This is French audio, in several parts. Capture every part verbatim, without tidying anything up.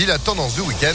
dit la tendance du week-end.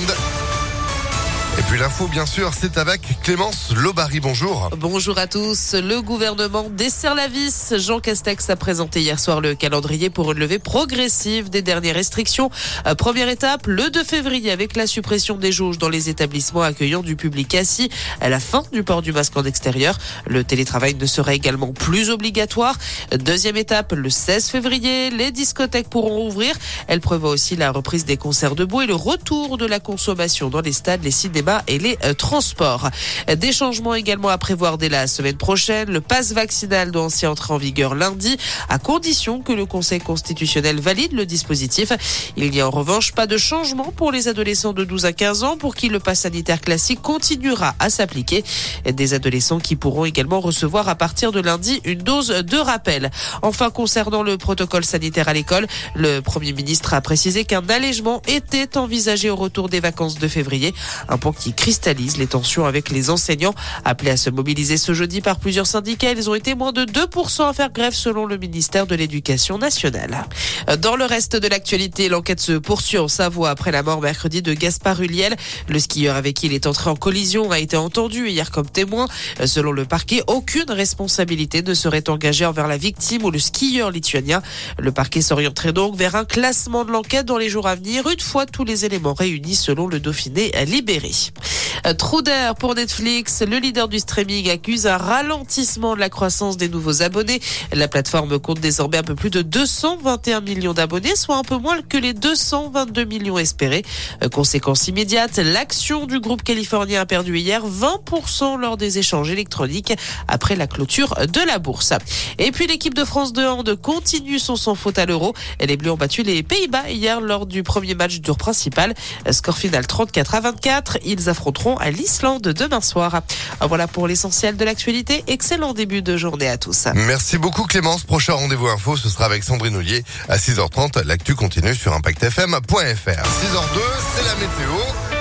Et puis l'info, bien sûr, c'est avec Clémence Lobari. Bonjour. Bonjour à tous. Le gouvernement desserre la vis. Jean Castex a présenté hier soir le calendrier pour une levée progressive des dernières restrictions. Première étape, le deux février, avec la suppression des jauges dans les établissements accueillant du public assis, à la fin du port du masque en extérieur. Le télétravail ne sera également plus obligatoire. Deuxième étape, le seize février, les discothèques pourront ouvrir. Elle prévoit aussi la reprise des concerts debout et le retour de la consommation dans les stades, les sites et les transports. Des changements également à prévoir dès la semaine prochaine. Le pass vaccinal doit ainsi entrer en vigueur lundi, à condition que le Conseil constitutionnel valide le dispositif. Il n'y a en revanche pas de changement pour les adolescents de douze à quinze ans, pour qui le pass sanitaire classique continuera à s'appliquer. Des adolescents qui pourront également recevoir à partir de lundi une dose de rappel. Enfin, concernant le protocole sanitaire à l'école, le Premier ministre a précisé qu'un allègement était envisagé au retour des vacances de février. Un point qui cristallise les tensions avec les enseignants. Appelés à se mobiliser ce jeudi par plusieurs syndicats, ils ont été moins de deux pour cent à faire grève selon le ministère de l'Éducation nationale. Dans le reste de l'actualité, l'enquête se poursuit en Savoie après la mort mercredi de Gaspard Ulliel. Le skieur avec qui il est entré en collision a été entendu hier comme témoin. Selon le parquet, aucune responsabilité ne serait engagée envers la victime ou le skieur lituanien. Le parquet s'orienterait donc vers un classement de l'enquête dans les jours à venir, une fois tous les éléments réunis selon le Dauphiné libéré. Trou d'air pour Netflix. Le leader du streaming accuse un ralentissement de la croissance des nouveaux abonnés. La plateforme compte désormais un peu plus de deux cent vingt et un millions d'abonnés, soit un peu moins que les deux cent vingt-deux millions espérés. Conséquence immédiate, l'action du groupe californien a perdu hier vingt pour cent lors des échanges électroniques après la clôture de la bourse. Et puis l'équipe de France de hand continue son sans faute à l'Euro. Les Bleus ont battu les Pays-Bas hier lors du premier match du tour principal. Score final trente-quatre à vingt-quatre. Ils affronteront à l'Islande demain soir. Voilà pour l'essentiel de l'actualité. Excellent début de journée à tous. Merci beaucoup Clémence. Prochain rendez-vous info, ce sera avec Sandrine Ollier à six heures trente. L'actu continue sur impact f m point f r. six heures zéro deux, c'est la météo.